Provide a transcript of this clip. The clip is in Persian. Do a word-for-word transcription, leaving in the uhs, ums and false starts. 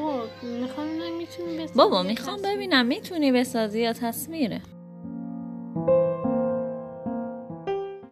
بابا میخوام ببینم میتونی بسازی. بابا میخوام ببینم میتونی بسازی یا تصویره.